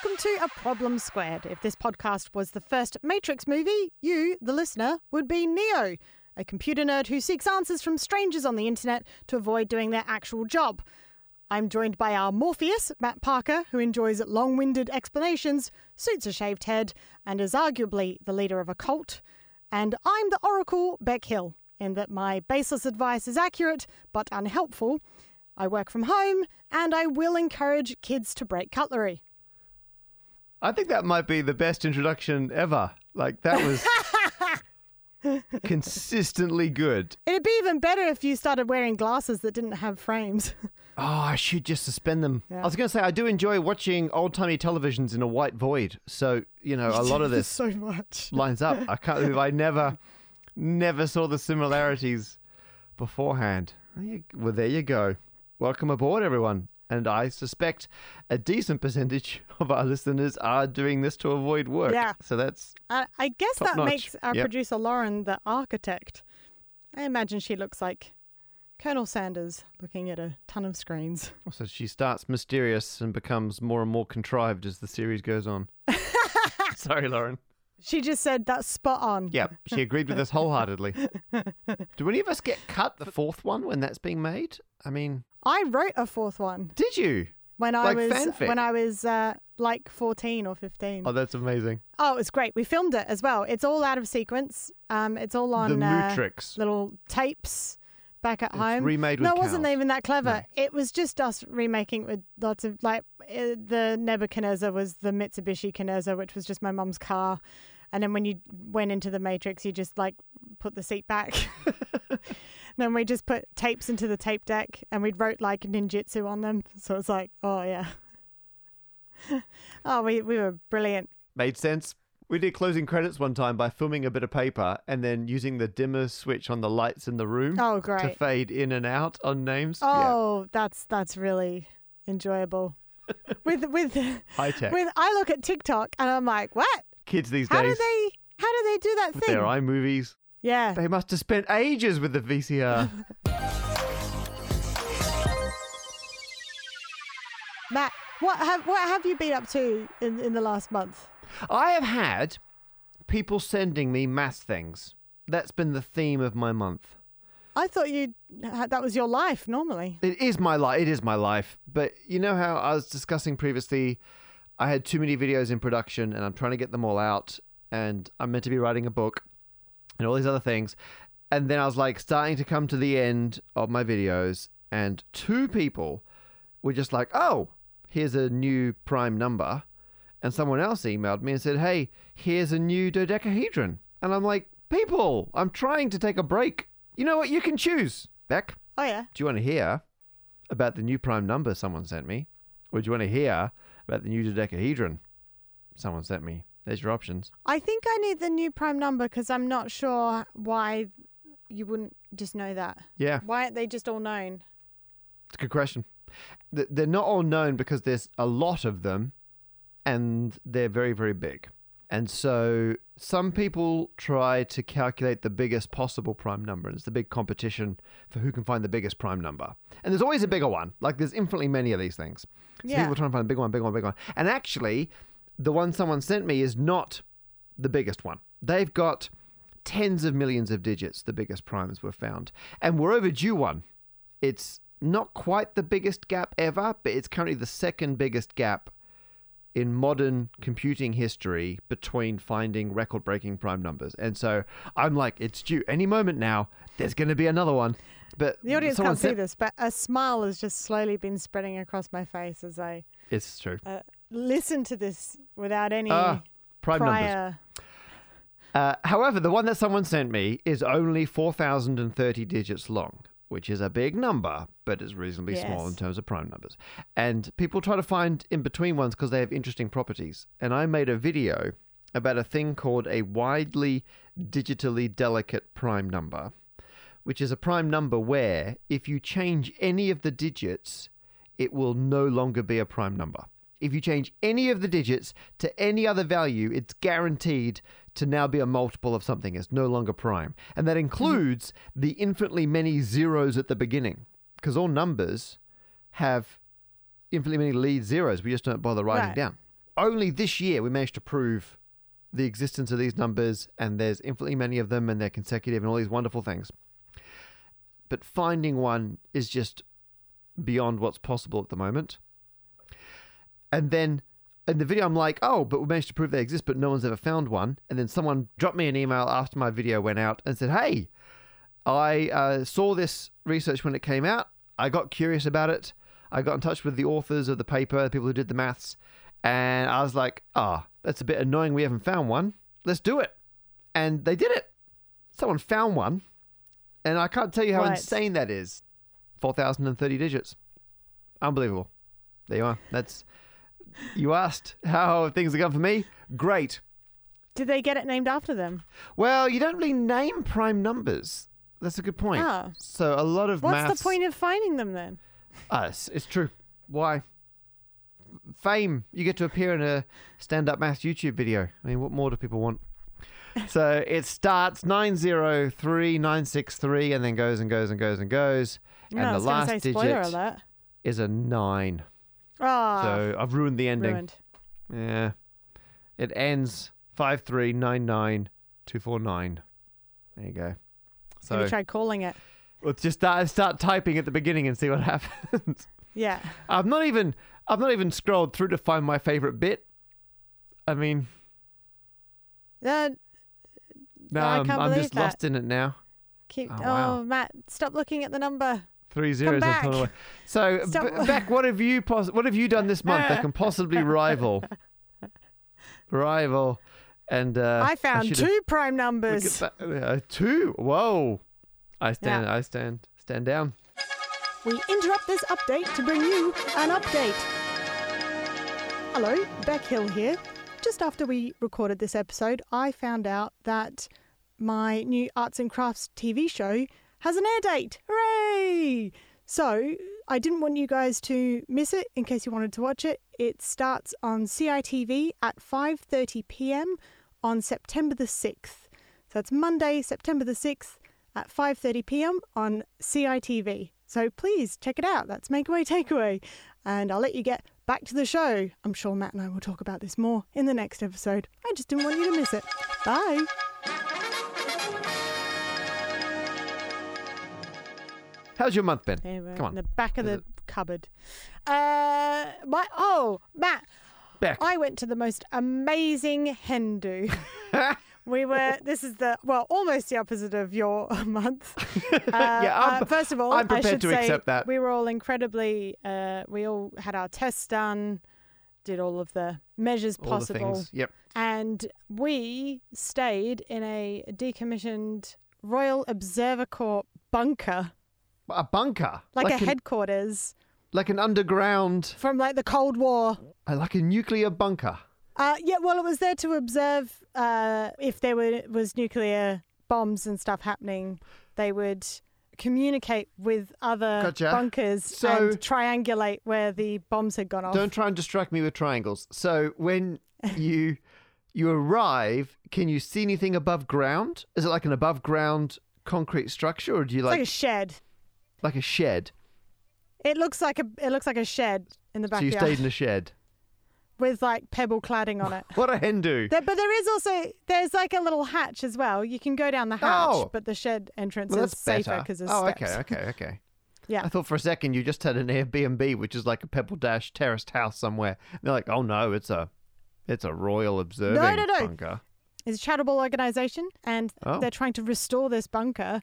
Welcome to A Problem Squared. If this podcast was the first Matrix movie, you, the listener, would be Neo, a computer nerd who seeks answers from strangers on the internet to avoid doing their actual job. I'm joined by our Morpheus, Matt Parker, who enjoys long-winded explanations, suits a shaved head, and is arguably the leader of a cult. And I'm the Oracle, Beck Hill, in that my baseless advice is accurate but unhelpful. I work from home, and I will encourage kids to break cutlery. I think that might be the best introduction ever. Like, that was... consistently good. It'd be even better if you started wearing glasses that didn't have frames. Oh, I should just suspend them. Yeah. I was going to say, I do enjoy watching old-timey televisions in a white void. So, you know, a lot of this so much lines up. I can't believe I never saw the similarities beforehand. Well, there you go. Welcome aboard, everyone. And I suspect a decent percentage of our listeners are doing this to avoid work. Yeah. So that's I guess that notch. Makes our producer, Lauren, the architect. I imagine she looks like Colonel Sanders looking at a ton of screens. Also, she starts mysterious and becomes more and more contrived as the series goes on. Sorry, Lauren. She just said that's spot on. Yeah, she agreed with us wholeheartedly. Do any of us get cut the fourth one when that's being made? I mean... I wrote a fourth one. Did you? When I was 14 or 15. Oh, that's amazing. Oh, it was great. We filmed it as well. It's all out of sequence. It's all on the little tapes back at home. Remade with cows. No, it wasn't even that clever. No. It was just us remaking with lots of the Nebuchadnezzar was the Mitsubishi Kinezzar, which was just my mum's car. And then when you went into the Matrix, you just put the seat back. And then we just put tapes into the tape deck and we'd wrote ninjutsu on them. So it's oh, yeah. Oh, we were brilliant. Made sense. We did closing credits one time by filming a bit of paper and then using the dimmer switch on the lights in the room to fade in and out on names. Oh, yeah. That's really enjoyable. with high tech. I look at TikTok and I'm like, what? Kids these days. How do they do that thing? Their iMovies. Yeah. They must have spent ages with the VCR. Matt, what have you been up to in the last month? I have had people sending me mass things. That's been the theme of my month. I thought that was your life normally. It is my life. It is my life. But you know how I was discussing previously, I had too many videos in production and I'm trying to get them all out and I'm meant to be writing a book. And all these other things. And then I was starting to come to the end of my videos and two people were just oh, here's a new prime number. And someone else emailed me and said, hey, here's a new dodecahedron. And I'm people, I'm trying to take a break. You know what? You can choose, Beck. Oh, yeah. Do you want to hear about the new prime number someone sent me? Or do you want to hear about the new dodecahedron someone sent me? There's your options. I think I need the new prime number because I'm not sure why you wouldn't just know that. Yeah. Why aren't they just all known? It's a good question. They're not all known because there's a lot of them and they're very, very big. And so some people try to calculate the biggest possible prime number. And it's the big competition for who can find the biggest prime number. And there's always a bigger one. There's infinitely many of these things. So people try and find a big one. And actually... the one someone sent me is not the biggest one. They've got tens of millions of digits, the biggest primes were found. And we're overdue one. It's not quite the biggest gap ever, but it's currently the second biggest gap in modern computing history between finding record-breaking prime numbers. And so I'm it's due any moment now. There's going to be another one. But the audience can't see this, but a smile has just slowly been spreading across my face as I... It's true. Listen to this without any prior... numbers. However, the one that someone sent me is only 4,030 digits long, which is a big number, but is reasonably small in terms of prime numbers. And people try to find in-between ones because they have interesting properties. And I made a video about a thing called a widely digitally delicate prime number, which is a prime number where if you change any of the digits, it will no longer be a prime number. If you change any of the digits to any other value, it's guaranteed to now be a multiple of something. It's no longer prime. And that includes the infinitely many zeros at the beginning, because all numbers have infinitely many lead zeros. We just don't bother writing down. only this year we managed to prove the existence of these numbers, and there's infinitely many of them, and they're consecutive and all these wonderful things. But finding one is just beyond what's possible at the moment. And then in the video, I'm like, oh, but we managed to prove they exist, but no one's ever found one. And then someone dropped me an email after my video went out and said, hey, I saw this research when it came out. I got curious about it. I got in touch with the authors of the paper, the people who did the maths. And I was like, ah, that's a bit annoying. We haven't found one. Let's do it. And they did it. Someone found one. And I can't tell you how insane that is. 4,030 digits. Unbelievable. There you are. That's... You asked how things have gone for me. Great. Did they get it named after them? Well, you don't really name prime numbers. That's a good point. Oh. So a lot of maths... What's the point of finding them then? It's true. Why? Fame. You get to appear in a stand-up maths YouTube video. I mean, what more do people want? So it starts 903963 and then goes and goes and goes and goes. No, and the last digit is a 9. So I've ruined the ending. Yeah. It ends 5399249. There you go. So have you tried calling it? Let's just start typing at the beginning and see what happens. Yeah. I've not even scrolled through to find my favorite bit. I mean, I'm just lost in it now. Matt, stop looking at the number. 3 zeros. So, Beck, what have you done this month that can possibly rival? And I found 2 prime numbers. 2. Whoa! I stand down. We interrupt this update to bring you an update. Hello, Beck Hill here. Just after we recorded this episode, I found out that my new arts and crafts TV show has an air date. Hooray! So I didn't want you guys to miss it in case you wanted to watch it. It starts on CITV at 5:30 p.m. on September the 6th. So it's Monday, September the 6th at 5:30 p.m. on CITV. So please check it out. That's Makeaway Takeaway. And I'll let you get back to the show. I'm sure Matt and I will talk about this more in the next episode. I just didn't want you to miss it. Bye! How's your month been? Come on. In the back of the cupboard. Matt. Beck. I went to the most amazing hen do. Almost the opposite of your month. First of all, I'm prepared to accept that. We were all incredibly, we all had our tests done, did all of the measures possible. All the things, yep. And we stayed in a decommissioned Royal Observer Corps bunker. A bunker? Like a headquarters. Like an underground... From like the Cold War. Like a nuclear bunker. It was there to observe if there was nuclear bombs and stuff happening. They would communicate with other bunkers and triangulate where the bombs had gone off. Don't try and distract me with triangles. So when you arrive, can you see anything above ground? Is it like an above ground concrete structure, or do you like... It's like a shed. Like a shed. It looks like a shed in the backyard. So you stayed in a shed with like pebble cladding on it. What a hen do! But there's like a little hatch as well. You can go down the hatch, but the shed entrance is safer because there's steps. Okay. Yeah. I thought for a second you just had an Airbnb, which is like a pebble-dash terraced house somewhere. And they're like, oh no, it's a royal observing bunker. It's a charitable organisation, and they're trying to restore this bunker.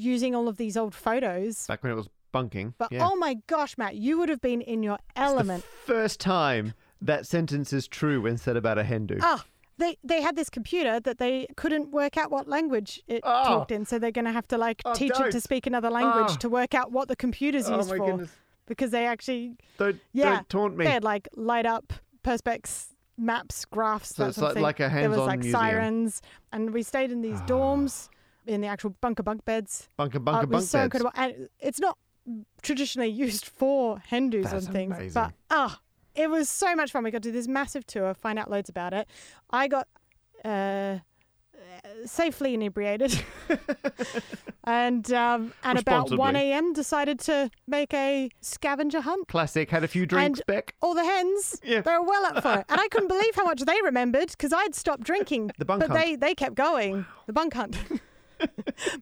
Using all of these old photos. Back when it was bunking. But oh my gosh, Matt, you would have been in your element. It's the first time that sentence is true when said about a hen do. Oh, they had this computer that they couldn't work out what language it talked in. So they're going to have to teach it to speak another language to work out what the computer's used for. Goodness. Because they actually... Don't taunt me. They had like light up perspex maps, graphs. So it's like a hands-on museum. There was like museum. Sirens. And we stayed in these dorms. In the actual bunk beds. It was so incredible. And it's not traditionally used for hen dos and things. Amazing. But it was so much fun. We got to do this massive tour, find out loads about it. I got safely inebriated, and about 1 a.m. decided to make a scavenger hunt. Classic. Had a few drinks, and Beck. All the hens, they're well up for it. And I couldn't believe how much they remembered because I'd stopped drinking. The bunk hunt. They kept going. Wow. The bunk hunt.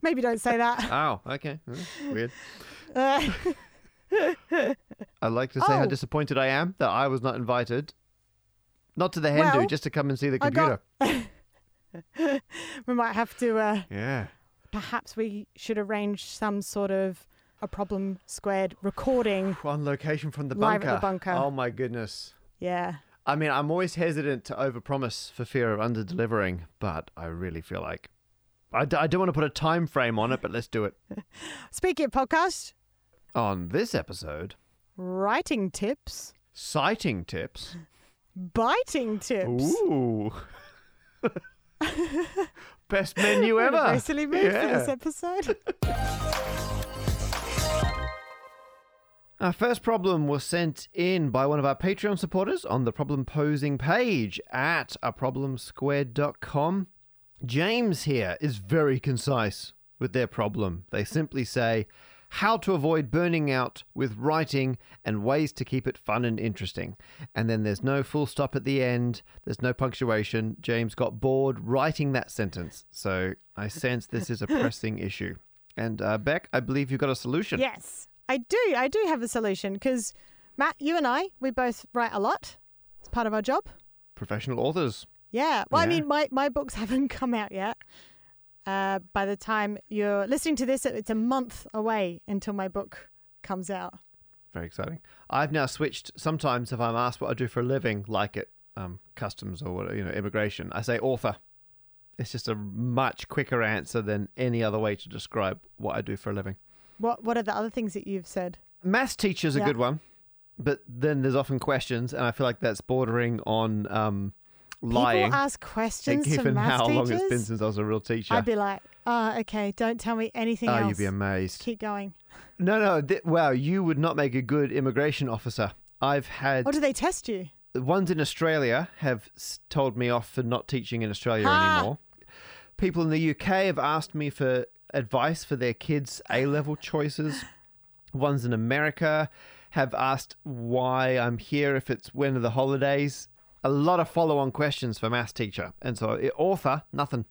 Maybe don't say that. Oh, okay. Weird. I'd like to say how disappointed I am that I was not invited. Not to the hen do, just to come and see the computer. We might have to... Perhaps we should arrange some sort of a problem squared recording. On location from the bunker. Live at the bunker. Oh, my goodness. Yeah. I mean, I'm always hesitant to overpromise for fear of underdelivering, but I really feel like... I don't want to put a time frame on it, but let's do it. Speaking of podcasts... On this episode... Writing tips. Sighting tips. Biting tips. Ooh. Best menu ever. What a silly move for this episode. Our first problem was sent in by one of our Patreon supporters on the problem posing page at ourproblemsquared.com. James here is very concise with their problem. They simply say how to avoid burning out with writing and ways to keep it fun and interesting. And then there's no full stop at the end. There's no punctuation. James got bored writing that sentence. So I sense this is a pressing issue. And Beck, I believe you've got a solution. Yes, I do. I do have a solution because Matt, you and I, we both write a lot. It's part of our job. Professional authors. Yeah. Well, I mean, my books haven't come out yet. By the time you're listening to this, it's a month away until my book comes out. Very exciting. I've now switched. Sometimes if I'm asked what I do for a living, like at customs or immigration, I say author. It's just a much quicker answer than any other way to describe what I do for a living. What are the other things that you've said? Maths teacher's a good one, but then there's often questions, and I feel like that's bordering on... lying. People ask questions to maths teachers. Given how long it's been since I was a real teacher. I'd be like, oh, okay, don't tell me anything else. Oh, you'd be amazed. Keep going. No. Well, you would not make a good immigration officer. I've had... Oh, do they test you? The ones in Australia have told me off for not teaching in Australia anymore. People in the UK have asked me for advice for their kids' A-level choices. Ones in America have asked why I'm here, if it's when are the holidays... A lot of follow-on questions for maths teacher. And so author, nothing.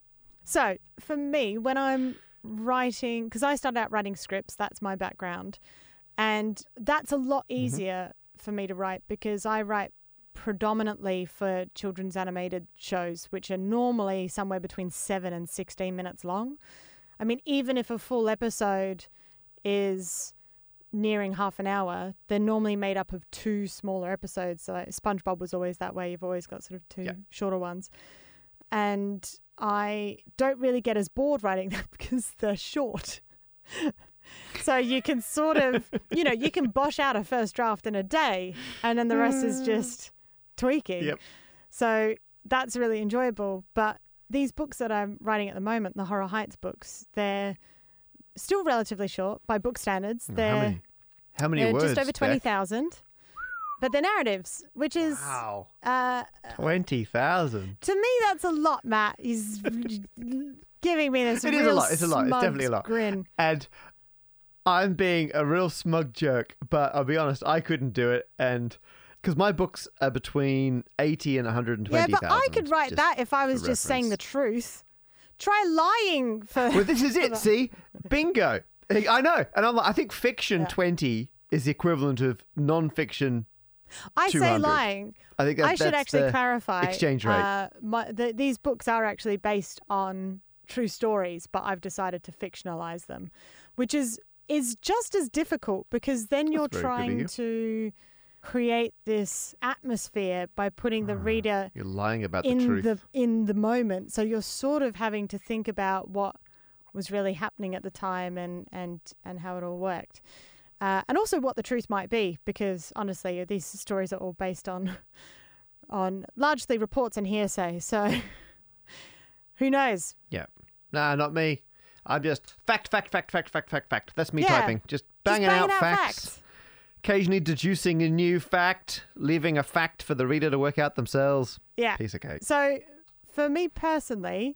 So for me, when I'm writing, because I started out writing scripts, that's my background. And that's a lot easier for me to write because I write predominantly for children's animated shows, which are normally somewhere between 7 and 16 minutes long. I mean, even if a full episode is... nearing half an hour, they're normally made up of two smaller episodes. So like SpongeBob was always that way. You've always got sort of two shorter ones. And I don't really get as bored writing them because they're short. So you can sort of, you can bosh out a first draft in a day and then the rest is just tweaking. Yep. So that's really enjoyable. But these books that I'm writing at the moment, the Horror Heights books, they're still relatively short by book standards. How many words? Just over 20,000. But they're narratives, which is... Wow. 20,000. To me, that's a lot, Matt. He's giving me this real smug grin. It's a lot. It's definitely a lot. And I'm being a real smug jerk, but I'll be honest, I couldn't do it. And because my books are between 80 and 120,000. Yeah, but I could write that if I was just saying the truth. Try lying for... Well, this is it, see? Bingo. I know. And I think fiction 20 is the equivalent of non-fiction 200. I say lying. I think I should actually clarify. Exchange rate. These books are actually based on true stories, but I've decided to fictionalize them, which is just as difficult because then you're trying to create this atmosphere by putting the reader you're lying about in the truth in the moment, so you're sort of having to think about what was really happening at the time and how it all worked, and also what the truth might be, because honestly these stories are all based on largely reports and hearsay, so who knows. Not me. I'm just fact. That's me typing, just banging out facts. Occasionally deducing a new fact, leaving a fact for the reader to work out themselves. Yeah. Piece of cake. So for me personally,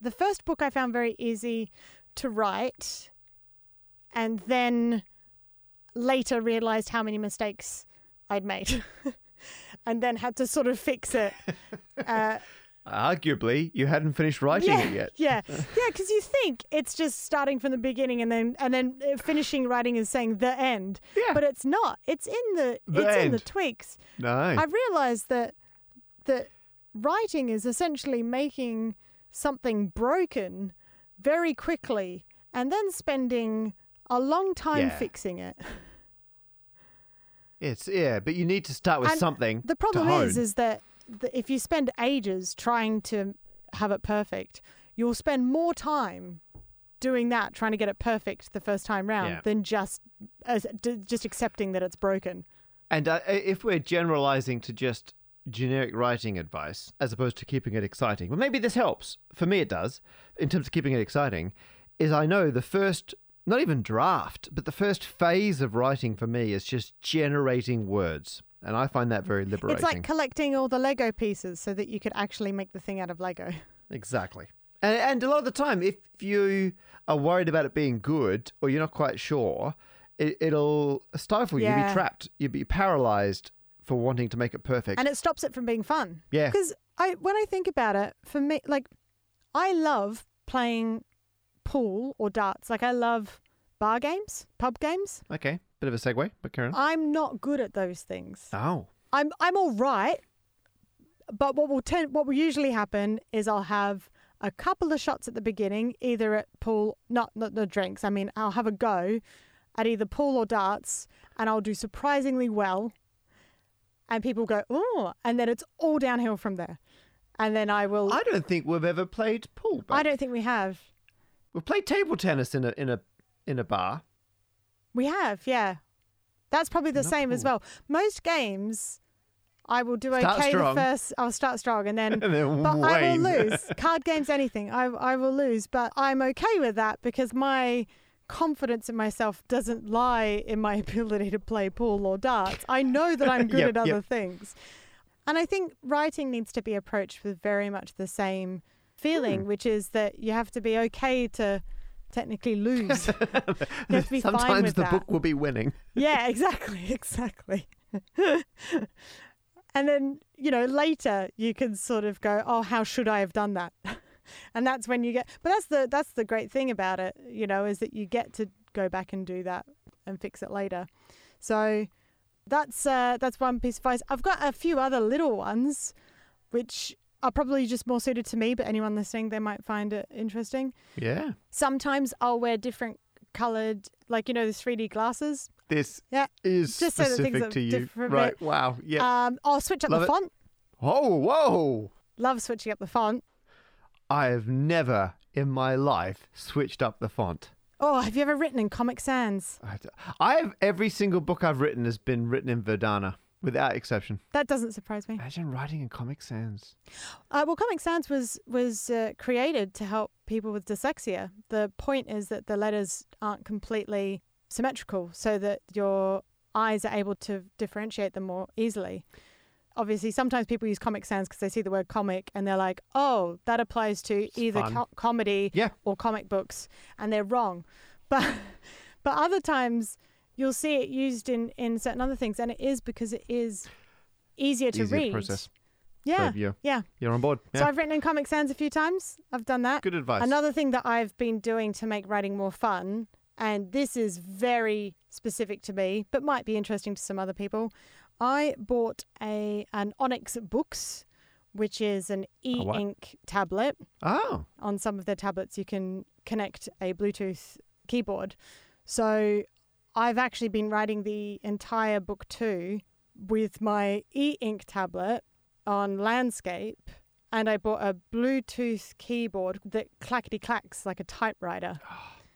the first book I found very easy to write, and then later realized how many mistakes I'd made and then had to sort of fix it. Arguably, you hadn't finished writing it yet. Yeah, because you think it's just starting from the beginning and then finishing writing is saying the end. Yeah. But it's not. It's in the tweaks. No. I've realised that writing is essentially making something broken very quickly and then spending a long time fixing it. But you need to start with something. The problem is that if you spend ages trying to have it perfect, you'll spend more time doing that, trying to get it perfect the first time round, than just accepting that it's broken. And if we're generalizing to just generic writing advice as opposed to keeping it exciting, well, maybe this helps. For me, it does in terms of keeping it exciting. Is I know the first, not even draft, but the first phase of writing for me is just generating words. And I find that very liberating. It's like collecting all the Lego pieces so that you could actually make the thing out of Lego. Exactly. And a lot of the time, if you are worried about it being good or you're not quite sure, it'll stifle you. You'll be trapped. You'll be paralyzed for wanting to make it perfect. And it stops it from being fun. Yeah. Because when I think about it, for me, like, I love playing pool or darts. Like, I love bar games, pub games. Okay. Bit of a segue, but Karen. I'm not good at those things. Oh. I'm all right, but what will usually happen is I'll have a couple of shots at the beginning, either at pool, not the drinks. I mean, I'll have a go at either pool or darts, and I'll do surprisingly well, and people go, oh, and then it's all downhill from there. And then I don't think we've ever played pool. I don't think we have. We've played table tennis in a bar. We have, yeah. That's probably the same as well. Most games, I will do okay the first. I'll start strong and then, but I will lose. Card games, anything, I will lose. But I'm okay with that because my confidence in myself doesn't lie in my ability to play pool or darts. I know that I'm good at other things. And I think writing needs to be approached with very much the same feeling, which is that you have to be okay to technically lose. Sometimes the book will be winning. Yeah, exactly. And then, later you can sort of go, oh, how should I have done that? And that's when you get, but that's the great thing about it, is that you get to go back and do that and fix it later. So that's one piece of advice. I've got a few other little ones, which are probably just more suited to me, but anyone listening, they might find it interesting. Yeah. Sometimes I'll wear different coloured, those 3D glasses. This is just specific so to you. Right, wow, yeah. I'll switch up the font. Oh, whoa. Love switching up the font. I have never in my life switched up the font. Oh, have you ever written in Comic Sans? Every single book I've written has been written in Verdana. Without exception. That doesn't surprise me. Imagine writing in Comic Sans. Comic Sans was created to help people with dyslexia. The point is that the letters aren't completely symmetrical so that your eyes are able to differentiate them more easily. Obviously, sometimes people use Comic Sans because they see the word comic and they're like, oh, that applies to either comedy or comic books, and they're wrong. But other times you'll see it used in certain other things, and it is because it is easier to read. Process. Yeah, so you're on board. Yeah. So I've written in Comic Sans a few times. I've done that. Good advice. Another thing that I've been doing to make writing more fun, and this is very specific to me, but might be interesting to some other people. I bought an Onyx Boox, which is an e-ink tablet. Oh. On some of their tablets, you can connect a Bluetooth keyboard. So I've actually been writing the entire book two with my e-ink tablet on landscape, and I bought a Bluetooth keyboard that clackety-clacks like a typewriter.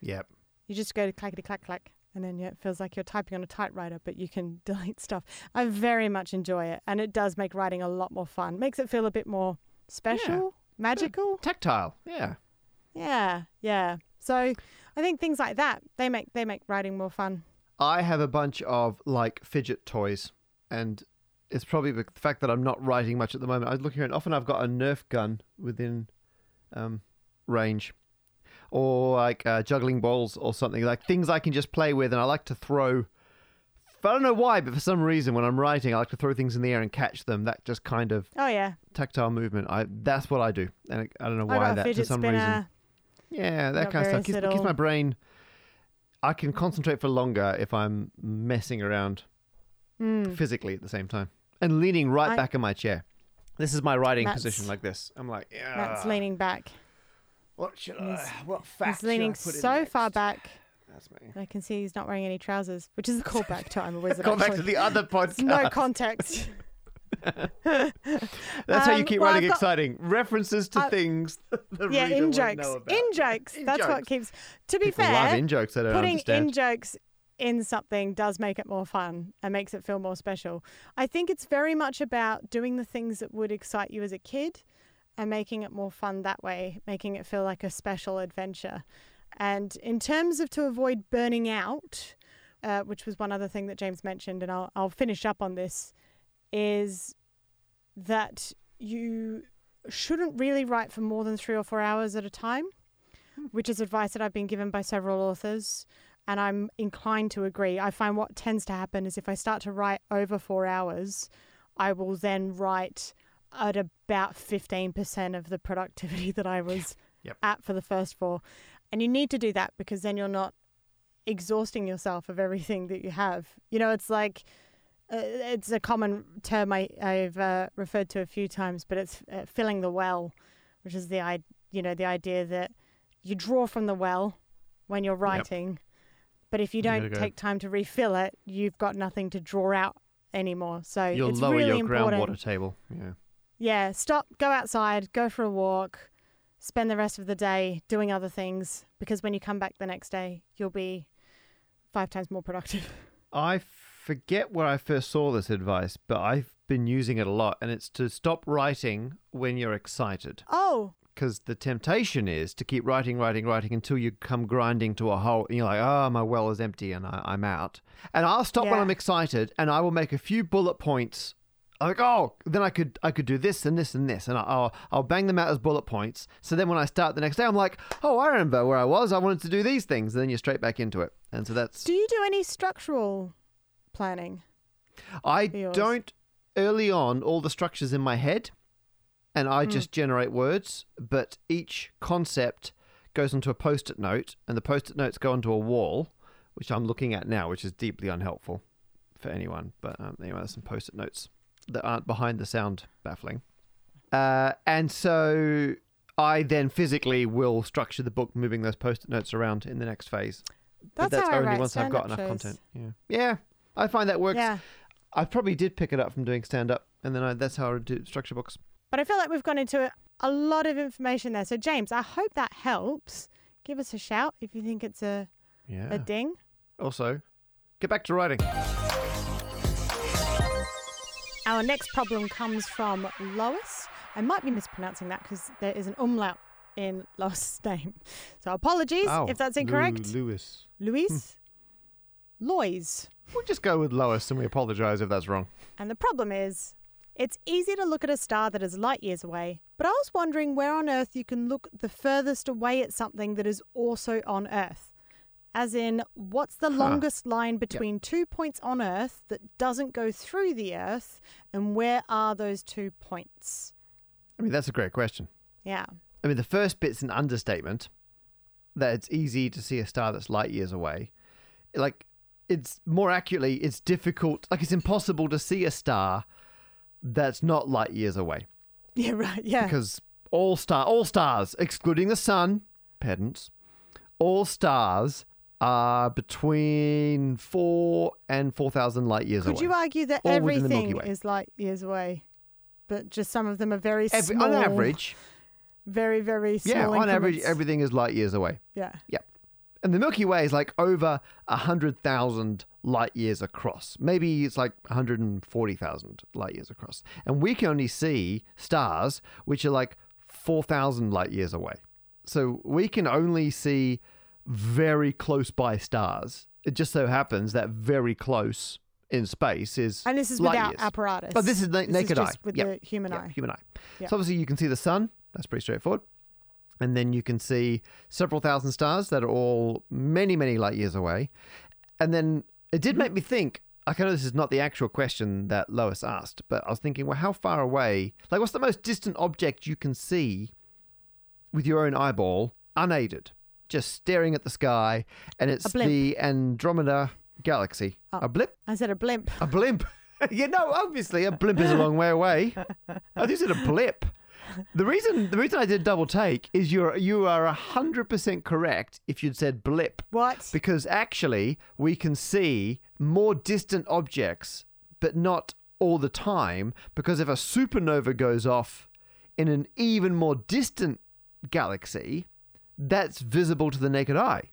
Yep. You just go to clackety-clack-clack, and then it feels like you're typing on a typewriter, but you can delete stuff. I very much enjoy it, and it does make writing a lot more fun. Makes it feel a bit more special, magical. Tactile, Yeah. So I think things like that, they make writing more fun. I have a bunch of fidget toys, and it's probably the fact that I'm not writing much at the moment. I was looking around. Often I've got a Nerf gun within range, or like juggling balls or something, like things I can just play with. And I like to throw, I don't know why, but for some reason when I'm writing, I like to throw things in the air and catch them. That just kind of tactile movement. That's what I do, and I don't know why that for some reason. Yeah, that kind of stuff keeps my brain. I can concentrate for longer if I'm messing around physically at the same time and leaning right back in my chair. This is my writing position, like this. I'm like, yeah. That's leaning back. What fact should I put in next? He's leaning so far back. That's me. I can see he's not wearing any trousers, which is a callback to I'm a Wizard. Callback to the other podcast. No context. That's how you keep writing exciting. References to things the reader in jokes. Know about. In jokes. That's what keeps... To be fair, love in jokes. I don't understand. Putting in jokes in something does make it more fun and makes it feel more special. I think it's very much about doing the things that would excite you as a kid and making it more fun that way, making it feel like a special adventure. And in terms of to avoid burning out, which was one other thing that James mentioned, and I'll finish up on this, is that you shouldn't really write for more than 3 or 4 hours at a time, which is advice that I've been given by several authors, and I'm inclined to agree. I find what tends to happen is if I start to write over 4 hours, I will then write at about 15% of the productivity that I was at for the first 4. And you need to do that because then you're not exhausting yourself of everything that you have. You know, it's like, it's a common term I've referred to a few times, but it's filling the well, which is the idea that you draw from the well when you're writing, but if you don't take time to refill it, you've got nothing to draw out anymore. So you'll lower really your groundwater table. Yeah. Stop. Go outside. Go for a walk. Spend the rest of the day doing other things, because when you come back the next day, you'll be 5 times more productive. I forget where I first saw this advice, but I've been using it a lot, and it's to stop writing when you're excited. Oh. Because the temptation is to keep writing until you come grinding to a halt, and you're like, oh, my well is empty and I'm out. And I'll stop when I'm excited, and I will make a few bullet points. I'm like, oh, then I could do this and this and this, and I'll bang them out as bullet points. So then when I start the next day, I'm like, oh, I remember where I was. I wanted to do these things. And then you're straight back into it. And so that's... Do you do any structural planning? I don't. Early on, all the structure's in my head, and I just generate words. But each concept goes onto a Post-it note, and the Post-it notes go onto a wall, which I'm looking at now, which is deeply unhelpful for anyone. But anyway, there's some Post-it notes that aren't behind the sound baffling. And so I then physically will structure the book, moving those Post-it notes around in the next phase. That's how only once I've got enough content. Yeah, I find that works. Yeah. I probably did pick it up from doing stand-up, and then that's how I do structure books. But I feel like we've gone into a lot of information there. So, James, I hope that helps. Give us a shout if you think it's a ding. Also, get back to writing. Our next problem comes from Lois. I might be mispronouncing that because there is an umlaut in Lois' name. So apologies if that's incorrect. Louise? Lois. We'll just go with Lois, and we apologise if that's wrong. And the problem is, it's easy to look at a star that is light years away, but I was wondering where on Earth you can look the furthest away at something that is also on Earth. As in, what's the longest line between 2 points on Earth that doesn't go through the Earth, and where are those 2 points? I mean, that's a great question. Yeah. I mean, the first bit's an understatement, that it's easy to see a star that's light years away. Like, it's more accurately, it's difficult, like it's impossible to see a star that's not light years away. Yeah, right, yeah. Because all stars, excluding the sun, pedants, all stars... are between 4 and 4,000 light years away. Could you argue that everything is light years away, but just some of them are very small? On average. Very, very small. Yeah, on average, everything is light years away. Yeah. Yeah. And the Milky Way is like over 100,000 light years across. Maybe it's like 140,000 light years across. And we can only see stars which are like 4,000 light years away. So we can only see very close by stars. It just so happens that very close in space is light years. And this is without apparatus. But this is naked eye. This is just with the human eye. Human eye. Yep. So obviously you can see the sun. That's pretty straightforward. And then you can see several thousand stars that are all many, many light years away. And then it did make me think, I know this is not the actual question that Lois asked, but I was thinking, well, how far away? Like, what's the most distant object you can see with your own eyeball, unaided, just staring at the sky? And it's the Andromeda galaxy. Oh, a blip? I said a blimp. A blimp. You know, obviously, a blimp is a long way away. I just said a blip. The reason I did double take is you are 100% correct if you'd said blip. What? Because actually we can see more distant objects, but not all the time, because if a supernova goes off in an even more distant galaxy, that's visible to the naked eye.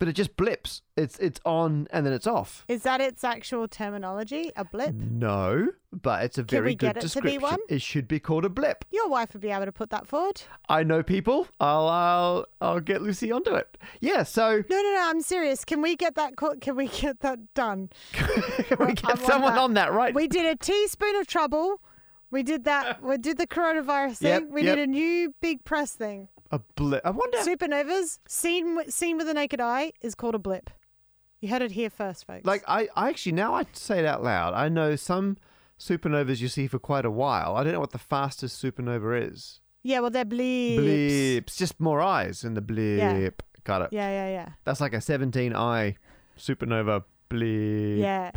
But it just blips. It's on and then it's off. Is that its actual terminology? A blip? No, but it's a very good description. Can we get it to be one? It should be called a blip. Your wife would be able to put that forward. I know people. I'll get Lucy onto it. Yeah. So no. I'm serious. Can we get that? Can we get that done? Can we get someone on that? Right. We did a teaspoon of trouble. We did that. We did the coronavirus thing. Yep, we did a new big press thing. A blip. I wonder. Supernovas seen with the naked eye is called a blip. You heard it here first, folks. Like I actually, now I say it out loud, I know some supernovas you see for quite a while. I don't know what the fastest supernova is. Yeah, well, they're blips. Blips. Just more eyes in the blip. Yeah. Got it. Yeah. That's like a 17-eye supernova blip. Yeah.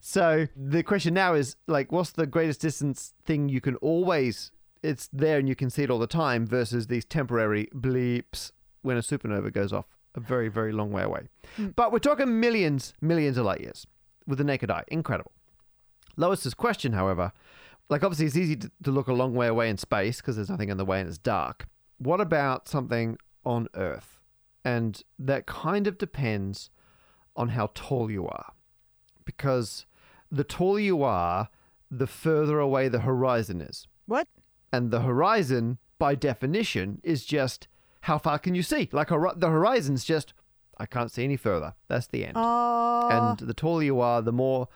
So the question now is, like, what's the greatest distance thing you can always? It's there and you can see it all the time versus these temporary bleeps when a supernova goes off a very, very long way away. But we're talking millions of light years with the naked eye. Incredible. Lois's question, however, like obviously it's easy to look a long way away in space because there's nothing in the way and it's dark. What about something on Earth? And that kind of depends on how tall you are, because the taller you are, the further away the horizon is. What? And the horizon, by definition, is just how far can you see? Like the horizon's just, I can't see any further. That's the end. And the taller you are, the more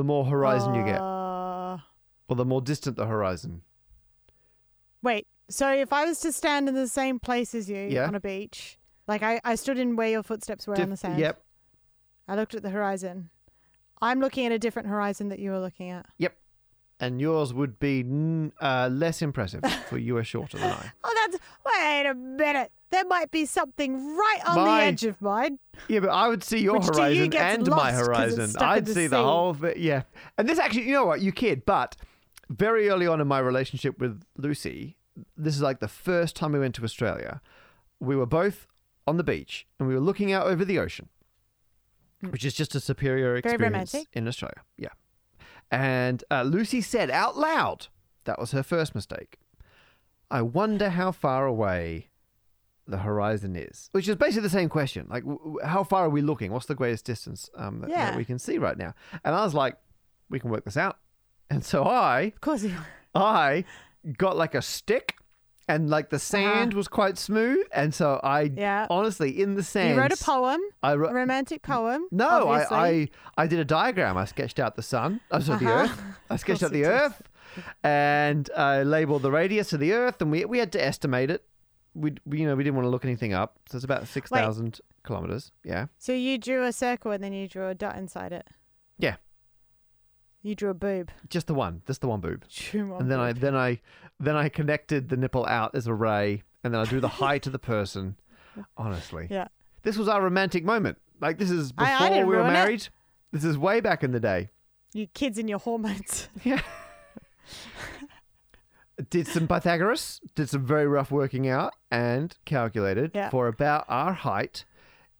horizon you get. Or the more distant the horizon. Wait, so if I was to stand in the same place as you on a beach, like I stood in where your footsteps were on the sand. Yep. I looked at the horizon. I'm looking at a different horizon that you were looking at. Yep. And yours would be less impressive, for you are shorter than I. Wait a minute. There might be something right on the edge of mine. Yeah, but I would see your horizon and my horizon. I'd see the whole thing. Yeah. And this actually, you know what? You kid. But very early on in my relationship with Lucy, this is like the first time we went to Australia. We were both on the beach and we were looking out over the ocean, which is just a superior experience. Very romantic. In Australia. Yeah. And Lucy said out loud, that was her first mistake, I wonder how far away the horizon is. Which is basically the same question. Like, how far are we looking? What's the greatest distance that we can see right now? And I was like, we can work this out. And so I got like a stick and like the sand was quite smooth. And so I honestly, in the sand. You wrote a poem, a romantic poem. No, I did a diagram. I sketched out the sun. I saw the earth. I sketched out the earth and I labeled the radius of the earth. And we had to estimate it. We didn't want to look anything up. So it's about 6,000 kilometers. Yeah. So you drew a circle and then you drew a dot inside it. Yeah. You drew a boob. Just the one boob. Then I connected the nipple out as a ray, and then I drew the height of the person. Honestly. Yeah. This was our romantic moment. Like, this is before I we were married. This is way back in the day. You kids and your hormones. Yeah. Did some Pythagoras, did some very rough working out, and calculated for about our height,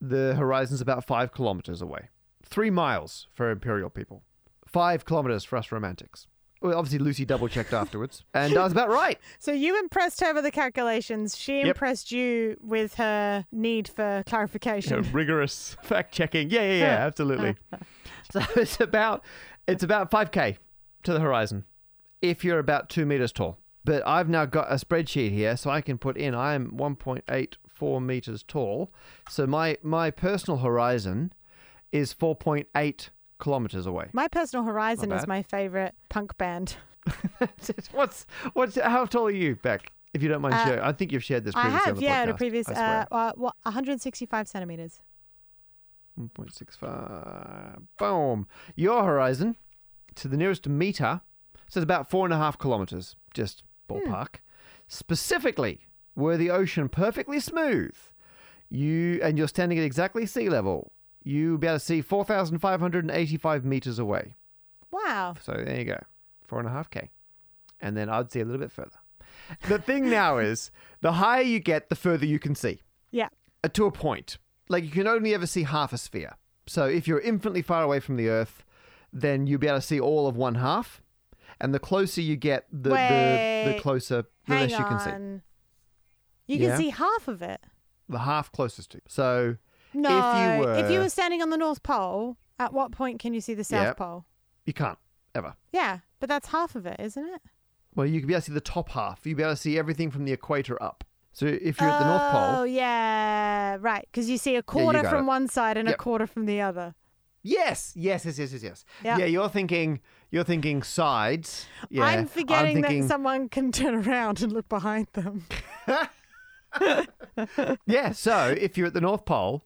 the horizon's about 5 kilometers away. 3 miles for imperial people. 5 kilometers for us romantics. Well, obviously, Lucy double-checked afterwards, and I was about right. So you impressed her with the calculations. She impressed you with her need for clarification. Yeah, rigorous fact-checking. Yeah, absolutely. So it's about 5K to the horizon if you're about 2 meters tall. But I've now got a spreadsheet here, so I can put in I'm 1.84 meters tall. So my personal horizon is 4.8 kilometers away. My personal horizon is my favorite punk band. What's how tall are you, Beck? If you don't mind sharing. I think you've shared this previously. I have, on the podcast, in a previous... 165 centimeters. 1.65. Boom. Your horizon, to the nearest meter, so it's about 4.5 kilometers, just ballpark. Specifically, were the ocean perfectly smooth, and you're standing at exactly sea level, you'd be able to see 4,585 meters away. Wow. So there you go. 4.5K. And then I'd see a little bit further. The thing now is, the higher you get, the further you can see. Yeah. To a point. Like, you can only ever see half a sphere. So if you're infinitely far away from the Earth, then you'll be able to see all of one half. And the closer you get, the closer, the less you can see. You can see half of it. The half closest to you. So no, if you were standing on the North Pole, at what point can you see the South Pole? You can't, ever. Yeah, but that's half of it, isn't it? Well, you could be able to see the top half. You'd be able to see everything from the equator up. So if you're at the North Pole... Oh, yeah, right. Because you see a quarter from one side and a quarter from the other. Yes. Yep. Yeah, you're thinking sides. Yeah, I'm thinking that someone can turn around and look behind them. Yeah, so if you're at the North Pole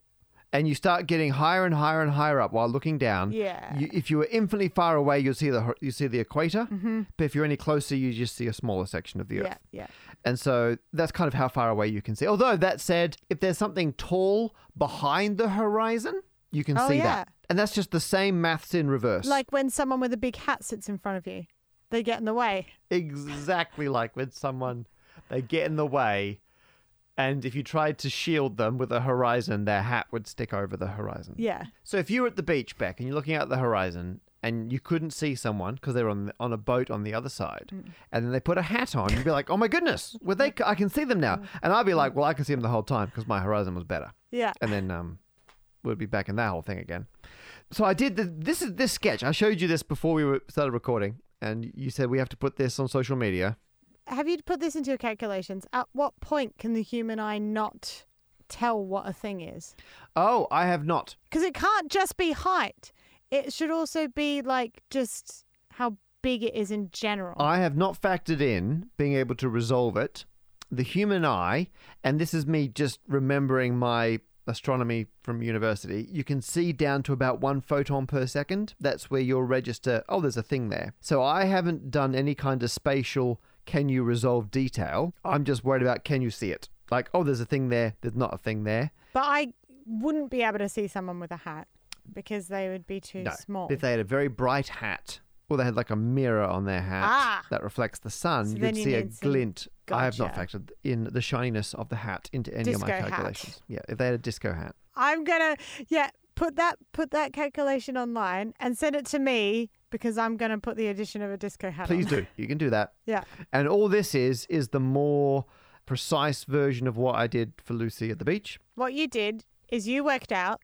and you start getting higher and higher and higher up while looking down, if you were infinitely far away, you'll see the equator. Mm-hmm. But if you're any closer, you just see a smaller section of the Earth. Yeah. And so that's kind of how far away you can see. Although that said, if there's something tall behind the horizon, you can see that. And that's just the same maths in reverse. Like when someone with a big hat sits in front of you, they get in the way. Exactly like when someone, they get in the way. And if you tried to shield them with a horizon, their hat would stick over the horizon. Yeah. So if you were at the beach, Beck, and you're looking out the horizon and you couldn't see someone because they were on a boat on the other side, and then they put a hat on, you'd be like, oh my goodness, I can see them now. And I'd be like, well, I can see them the whole time because my horizon was better. Yeah. And then we'd be back in that whole thing again. So I did this sketch. I showed you this before we started recording, and you said we have to put this on social media. Have you put this into your calculations? At what point can the human eye not tell what a thing is? Oh, I have not. Because it can't just be height. It should also be like just how big it is in general. I have not factored in being able to resolve it. The human eye, and this is me just remembering my astronomy from university, you can see down to about 1 photon per second. That's where you'll register, oh, there's a thing there. So I haven't done any kind of spatial... can you resolve detail? I'm just worried about, can you see it? Like, oh, there's a thing there. There's not a thing there. But I wouldn't be able to see someone with a hat because they would be too small. If they had a very bright hat or they had like a mirror on their hat that reflects the sun, so you could see a glint. Gotcha. I have not factored in the shininess of the hat into any disco of my calculations. Hat. Yeah, if they had a disco hat. I'm going to, put that calculation online and send it to me. Because I'm going to put the addition of a disco hat on. Please do. You can do that. Yeah. And all this is the more precise version of what I did for Lucy at the beach. What you did is you worked out,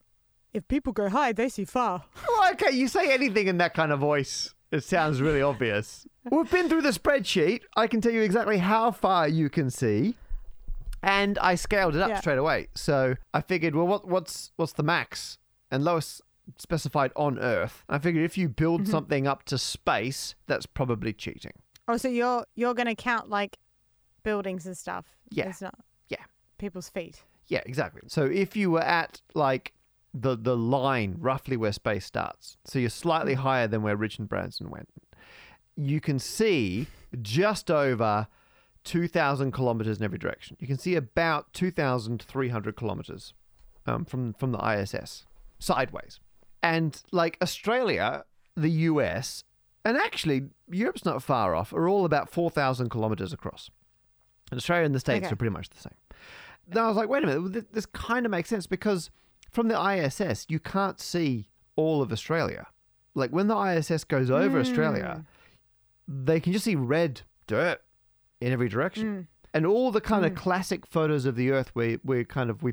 if people go high, they see far. Oh, okay. You say anything in that kind of voice. It sounds really obvious. We've been through the spreadsheet. I can tell you exactly how far you can see. And I scaled it up straight away. So I figured, well, what's the max? And lowest... specified on Earth. I figured if you build something up to space, that's probably cheating. Oh, so you're going to count like buildings and stuff. Yeah. It's not people's feet. Yeah, exactly. So if you were at like the line roughly where space starts, so you're slightly higher than where Richard Branson went, you can see just over 2,000 kilometers in every direction. You can see about 2,300 kilometers from the ISS sideways. And like Australia, the US, and actually Europe's not far off, are all about 4,000 kilometers across. And Australia and the States are pretty much the same. Then I was like, wait a minute, this kind of makes sense because from the ISS, you can't see all of Australia. Like when the ISS goes over Australia, they can just see red dirt in every direction. And all the kind of classic photos of the Earth we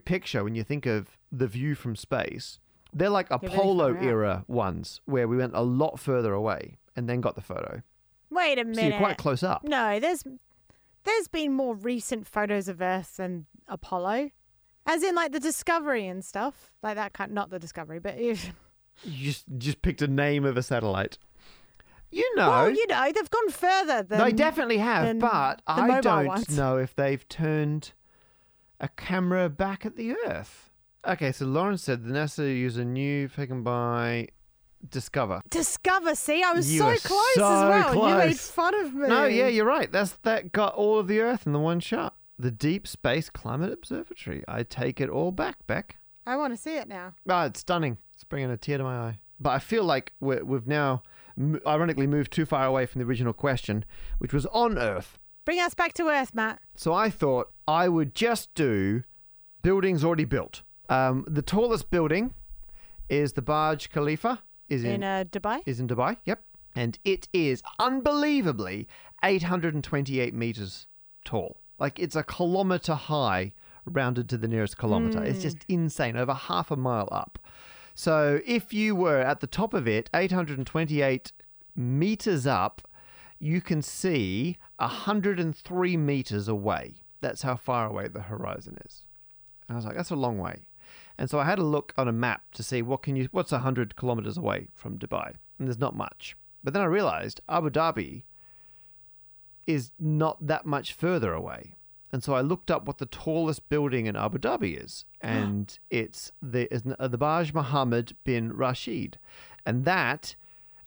picture when you think of the view from space, they're like Apollo-era ones where we went a lot further away and then got the photo. Wait a minute. So you're quite close up. No, there's been more recent photos of Earth than Apollo. As in, like, the Discovery and stuff. Like that kind... Not the Discovery, but... You just picked a name of a satellite. You know. Well, you know, they've gone further than... They definitely have, but I don't know if they've turned a camera back at the Earth. Okay, so Lauren said the NASA user knew taken by... Discover. See, I was so close as well. You made fun of me. No, yeah, you're right. That got all of the Earth in the one shot. The Deep Space Climate Observatory. I take it all back, Beck. I want to see it now. Oh, it's stunning. It's bringing a tear to my eye. But I feel like we've now ironically moved too far away from the original question, which was on Earth. Bring us back to Earth, Matt. So I thought I would just do buildings already built. The tallest building is the Burj Khalifa. Is in Dubai? Is in Dubai, yep. And it is, unbelievably, 828 metres tall. Like, it's a kilometre high, rounded to the nearest kilometre. It's just insane, over half a mile up. So if you were at the top of it, 828 metres up, you can see 103 metres away. That's how far away the horizon is. And I was like, that's a long way. And so I had a look on a map to see what's 100 kilometers away from Dubai. And there's not much. But then I realized Abu Dhabi is not that much further away. And so I looked up what the tallest building in Abu Dhabi is. And it's the Burj Mohammed bin Rashid. And that,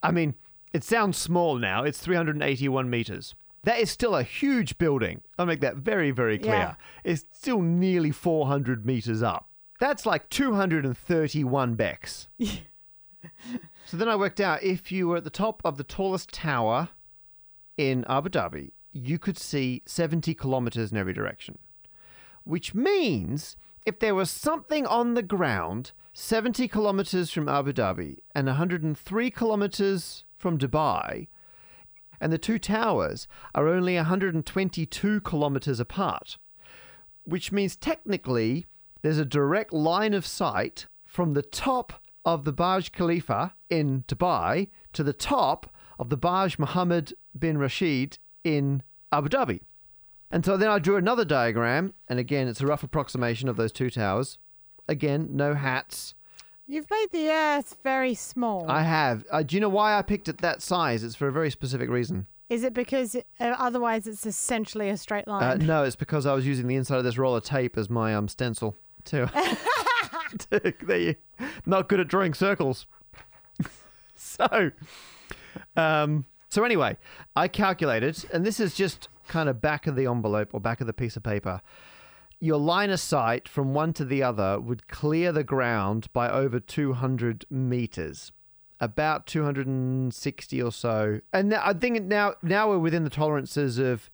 I mean, it sounds small now. It's 381 meters. That is still a huge building. I'll make that very, very clear. Yeah. It's still nearly 400 meters up. That's like 231 Becks. So then I worked out if you were at the top of the tallest tower in Abu Dhabi, you could see 70 kilometers in every direction. Which means if there was something on the ground 70 kilometers from Abu Dhabi and 103 kilometers from Dubai, and the two towers are only 122 kilometers apart, which means technically... there's a direct line of sight from the top of the Burj Khalifa in Dubai to the top of the Burj Mohammed bin Rashid in Abu Dhabi. And so then I drew another diagram, and again, it's a rough approximation of those two towers. Again, no hats. You've made the Earth very small. I have. Do you know why I picked it that size? It's for a very specific reason. Is it because otherwise it's essentially a straight line? No, it's because I was using the inside of this roll of tape as my stencil. Not good at drawing circles. So anyway, I calculated, and this is just kind of back of the envelope or back of the piece of paper. Your line of sight from one to the other would clear the ground by over 200 meters, about 260 or so. And I think now we're within the tolerances of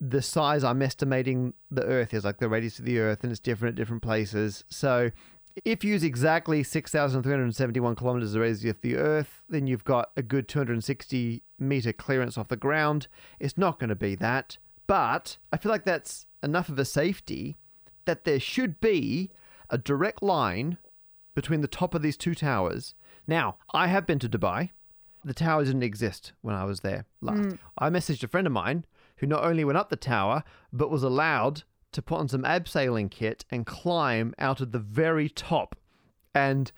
the size I'm estimating the Earth is, like the radius of the Earth, and it's different at different places. So if you use exactly 6,371 kilometers of the radius of the Earth, then you've got a good 260 meter clearance off the ground. It's not going to be that, but I feel like that's enough of a safety that there should be a direct line between the top of these two towers. Now, I have been to Dubai. The tower didn't exist when I was there last. I messaged a friend of mine who not only went up the tower, but was allowed to put on some abseiling kit and climb out of the very top. And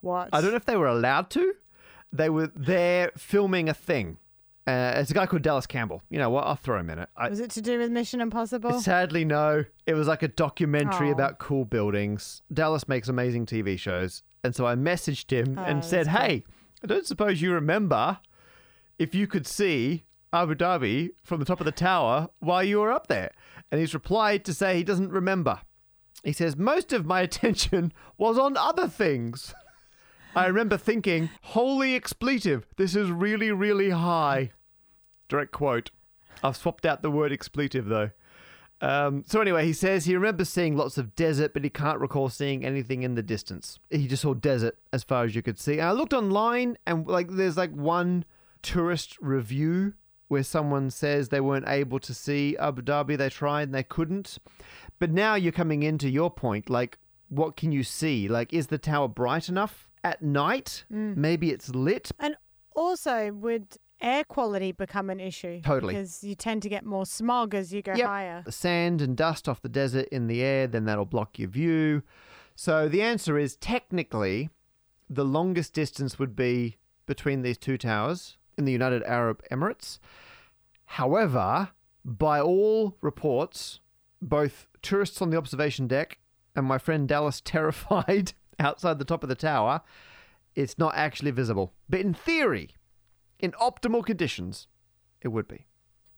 what? I don't know if they were allowed to. They were there filming a thing. It's a guy called Dallas Campbell. You know what? I'll throw him in it. Was it to do with Mission Impossible? Sadly, no. It was like a documentary about cool buildings. Dallas makes amazing TV shows. And so I messaged him and said, hey, I don't suppose you remember if you could see Abu Dhabi from the top of the tower while you were up there. And he's replied to say he doesn't remember. He says, most of my attention was on other things. I remember thinking, holy expletive, this is really, really high. Direct quote. I've swapped out the word expletive, though. So anyway, he says he remembers seeing lots of desert, but he can't recall seeing anything in the distance. He just saw desert as far as you could see. And I looked online, and there's one tourist review where someone says they weren't able to see Abu Dhabi. They tried and they couldn't. But now you're coming into your point. What can you see? Is the tower bright enough at night? Maybe it's lit. And also, would air quality become an issue? Totally. Because you tend to get more smog as you go higher. The sand and dust off the desert in the air, then that'll block your view. So the answer is technically the longest distance would be between these two towers. in the United Arab Emirates. However, by all reports, both tourists on the observation deck and my friend Dallas terrified outside the top of the tower, it's not actually visible. But in theory, in optimal conditions, it would be.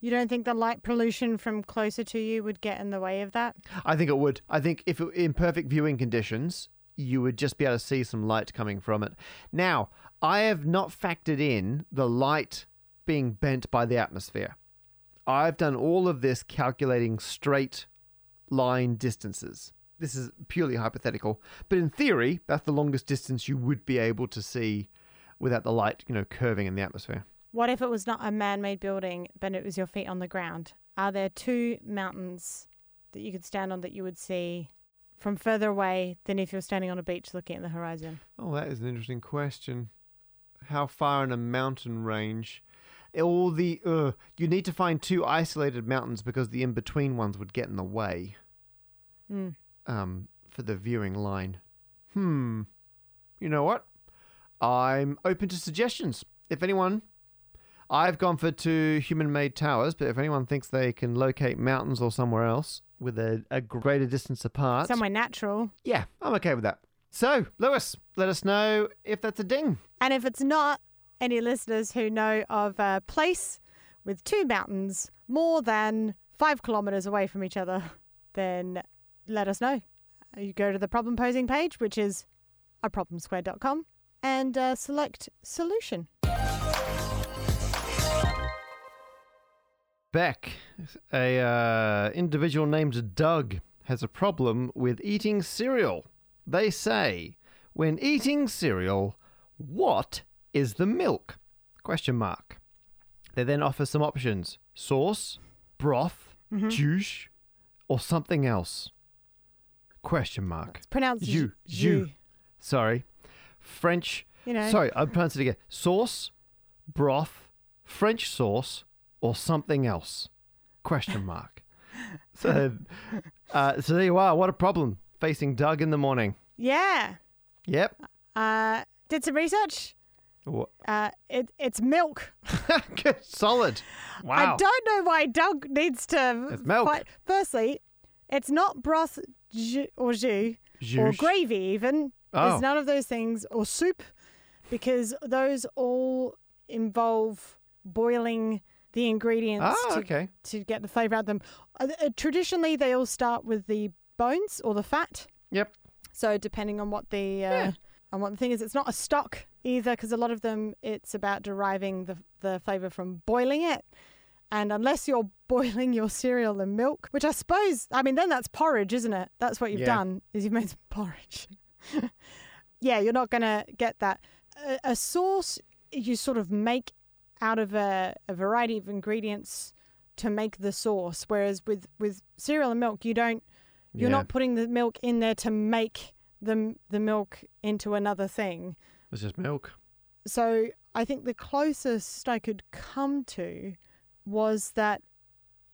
You don't think the light pollution from closer to you would get in the way of that? I think it would. I think if it, in perfect viewing conditions, you would just be able to see some light coming from it. Now, I have not factored in the light being bent by the atmosphere. I've done all of this calculating straight line distances. This is purely hypothetical, but in theory, that's the longest distance you would be able to see without the light, you know, curving in the atmosphere. What if it was not a man-made building, but it was your feet on the ground? Are there two mountains that you could stand on that you would see from further away than if you're standing on a beach looking at the horizon? Oh, that is an interesting question. How far in a mountain range? All the you need to find two isolated mountains because the in-between ones would get in the way. Mm. For the viewing line. You know what? I'm open to suggestions. If anyone, I've gone for two human-made towers, but if anyone thinks they can locate mountains or somewhere else with a greater distance apart. Somewhere natural. Yeah, I'm okay with that. So, Lewis, let us know if that's a ding. And if it's not, any listeners who know of a place with two mountains more than 5 kilometers away from each other, then let us know. You go to the problem posing page, which is aproblemsquare.com, and select solution. Beck, a individual named Doug, has a problem with eating cereal. They say, when eating cereal, what is the milk? Question mark. They then offer some options. Sauce, broth, juice, or something else. Question mark. It's pronounced you. Sorry. French. You know. Sorry, I'll pronounce it again. Sauce, broth, French sauce, or something else. Question mark. So there you are. What a problem facing Doug in the morning. Yeah. Yep. Did some research. What? It's milk. Good. Solid. Wow. I don't know why Doug needs to. It's milk. Firstly, it's not broth or jus or gravy even. Oh. There's none of those things, or soup, because those all involve boiling the ingredients to get the flavour out of them. Traditionally, they all start with the bones or the fat. Yep. So depending on what the on what the thing is, it's not a stock either, because a lot of them, it's about deriving the flavour from boiling it. And unless you're boiling your cereal in milk, which I suppose, I mean, then that's porridge, isn't it? That's what you've done, is you've made some porridge. Yeah, you're not going to get that. A sauce you sort of make out of a variety of ingredients to make the sauce, whereas with cereal and milk, you're not putting the milk in there to make the milk into another thing. It's just milk. So I think the closest I could come to was that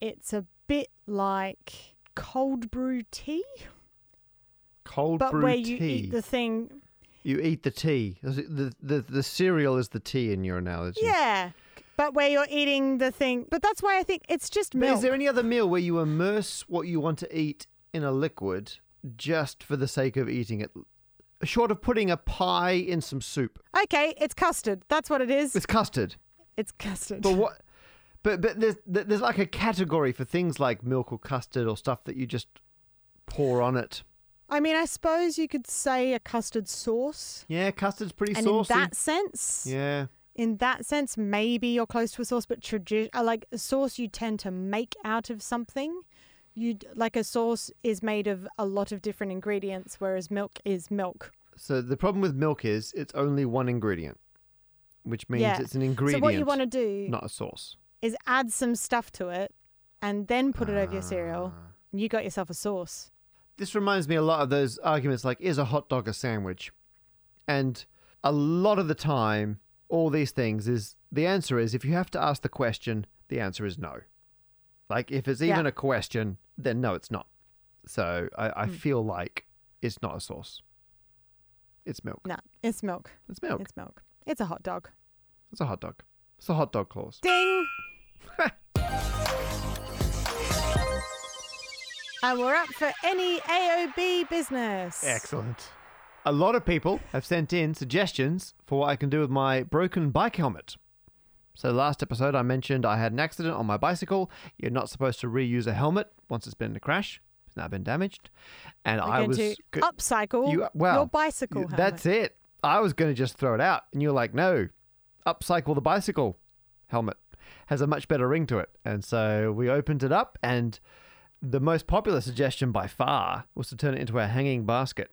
it's a bit like cold brew tea. But where you eat the thing. You eat the tea. The cereal is the tea in your analogy. Yeah, but where you're eating the thing. But that's why I think it's just milk. But is there any other meal where you immerse what you want to eat in a liquid just for the sake of eating it? Short of putting a pie in some soup. Okay, it's custard. That's what it is. It's custard. It's custard. But what? But there's like a category for things like milk or custard or stuff that you just pour on it. I mean, I suppose you could say a custard sauce. Yeah, custard's pretty saucy. And in that sense, maybe you're close to a sauce, but like a sauce you tend to make out of something. Like a sauce is made of a lot of different ingredients, whereas milk is milk. So the problem with milk is it's only one ingredient, which means it's an ingredient. So what you want to do, not a sauce, is add some stuff to it and then put it over your cereal, and you got yourself a sauce. This reminds me a lot of those arguments like, is a hot dog a sandwich? And a lot of the time, all these things is, the answer is, if you have to ask the question, the answer is no. Like, if it's even a question, then no, it's not. So I feel like it's not a sauce. It's milk. No, it's milk. It's milk. It's milk. It's a hot dog. It's a hot dog. It's the hot dog clause. Ding! And we're up for any AOB business. Excellent. A lot of people have sent in suggestions for what I can do with my broken bike helmet. So last episode I mentioned I had an accident on my bicycle. You're not supposed to reuse a helmet once it's been in a crash. It's now been damaged. And I was going to upcycle your bicycle helmet. That's it. I was going to just throw it out. And you're like, no, upcycle the bicycle helmet. Has a much better ring to it. And so we opened it up, and the most popular suggestion by far was to turn it into a hanging basket.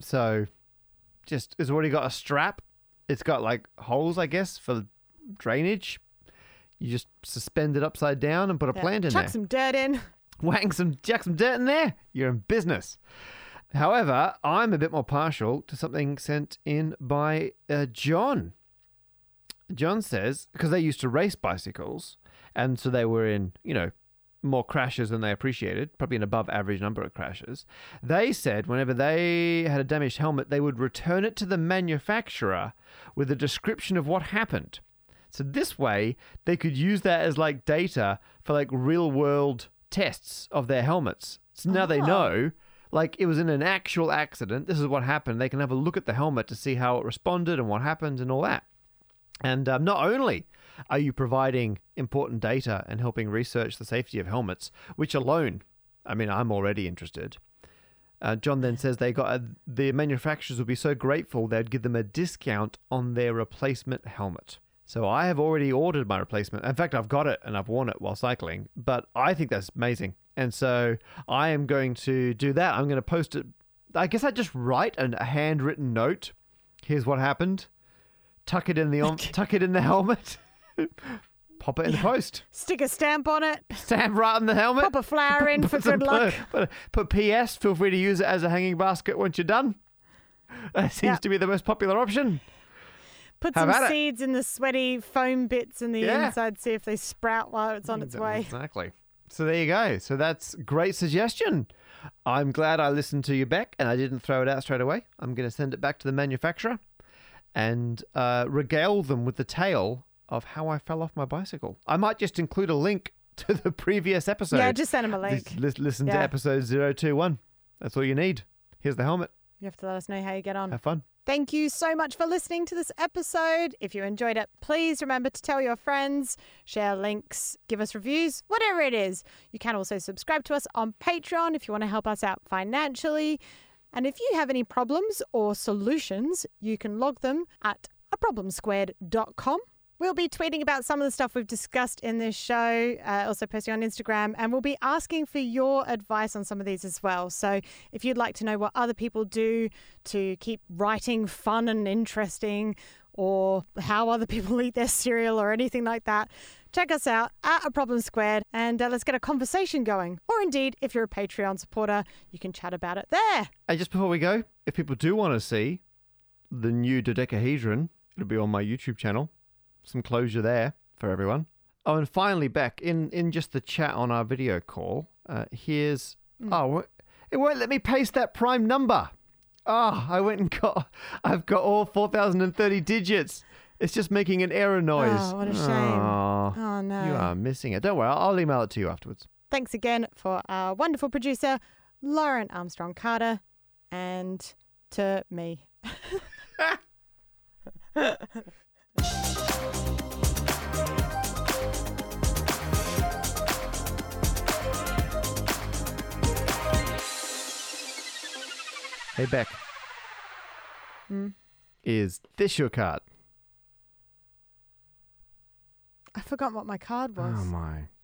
So just, it's already got a strap. It's got like holes, I guess, for drainage. You just suspend it upside down and put a plant in there. Chuck some dirt in. Chuck some dirt in there. You're in business. However, I'm a bit more partial to something sent in by John. John says, because they used to race bicycles, and so they were in, you know, more crashes than they appreciated, probably an above average number of crashes. They said whenever they had a damaged helmet, they would return it to the manufacturer with a description of what happened. So this way, they could use that as like data for like real world tests of their helmets. So now they know, like, it was in an actual accident. This is what happened. They can have a look at the helmet to see how it responded and what happened and all that. And not only are you providing important data and helping research the safety of helmets, which alone, I mean, I'm already interested. John then says they got the manufacturers would be so grateful they'd give them a discount on their replacement helmet. So I have already ordered my replacement. In fact, I've got it and I've worn it while cycling, but I think that's amazing. And so I am going to do that. I'm going to post it. I guess I just write a handwritten note. Here's what happened. Tuck it in the tuck it in the helmet. Pop it in the post. Stick a stamp on it. Stamp right on the helmet. Pop a flower in for good luck. Put PS. Feel free to use it as a hanging basket once you're done. That seems to be the most popular option. Put some seeds in the sweaty foam bits in the inside. See if they sprout while it's on its way. Exactly. So there you go. So that's a great suggestion. I'm glad I listened to you, Beck, and I didn't throw it out straight away. I'm going to send it back to the manufacturer and regale them with the tale of how I fell off my bicycle. I might just include a link to the previous episode. Yeah, just send them a link. Listen to episode 021. That's all you need. Here's the helmet. You have to let us know how you get on. Have fun. Thank you so much for listening to this episode. If you enjoyed it, please remember to tell your friends, share links, give us reviews, whatever it is. You can also subscribe to us on Patreon if you want to help us out financially. And if you have any problems or solutions, you can log them at aproblemsquared.com. We'll be tweeting about some of the stuff we've discussed in this show, also posting on Instagram, and we'll be asking for your advice on some of these as well. So if you'd like to know what other people do to keep writing fun and interesting, or how other people eat their cereal or anything like that, check us out at A Problem Squared, and let's get a conversation going. Or indeed, if you're a Patreon supporter, you can chat about it there. And just before we go, if people do want to see the new dodecahedron, it'll be on my YouTube channel. Some closure there for everyone. Oh, and finally, Beck, in just the chat on our video call, here's... Oh, it won't let me paste that prime number. Oh, I went and got... I've got all 4,030 digits. It's just making an error noise. Oh, what a shame. Oh, no. You are missing it. Don't worry, I'll email it to you afterwards. Thanks again for our wonderful producer, Lauren Armstrong-Carter, and to me. Hey, Beck. Is this your card? I forgot what my card was. Oh, my.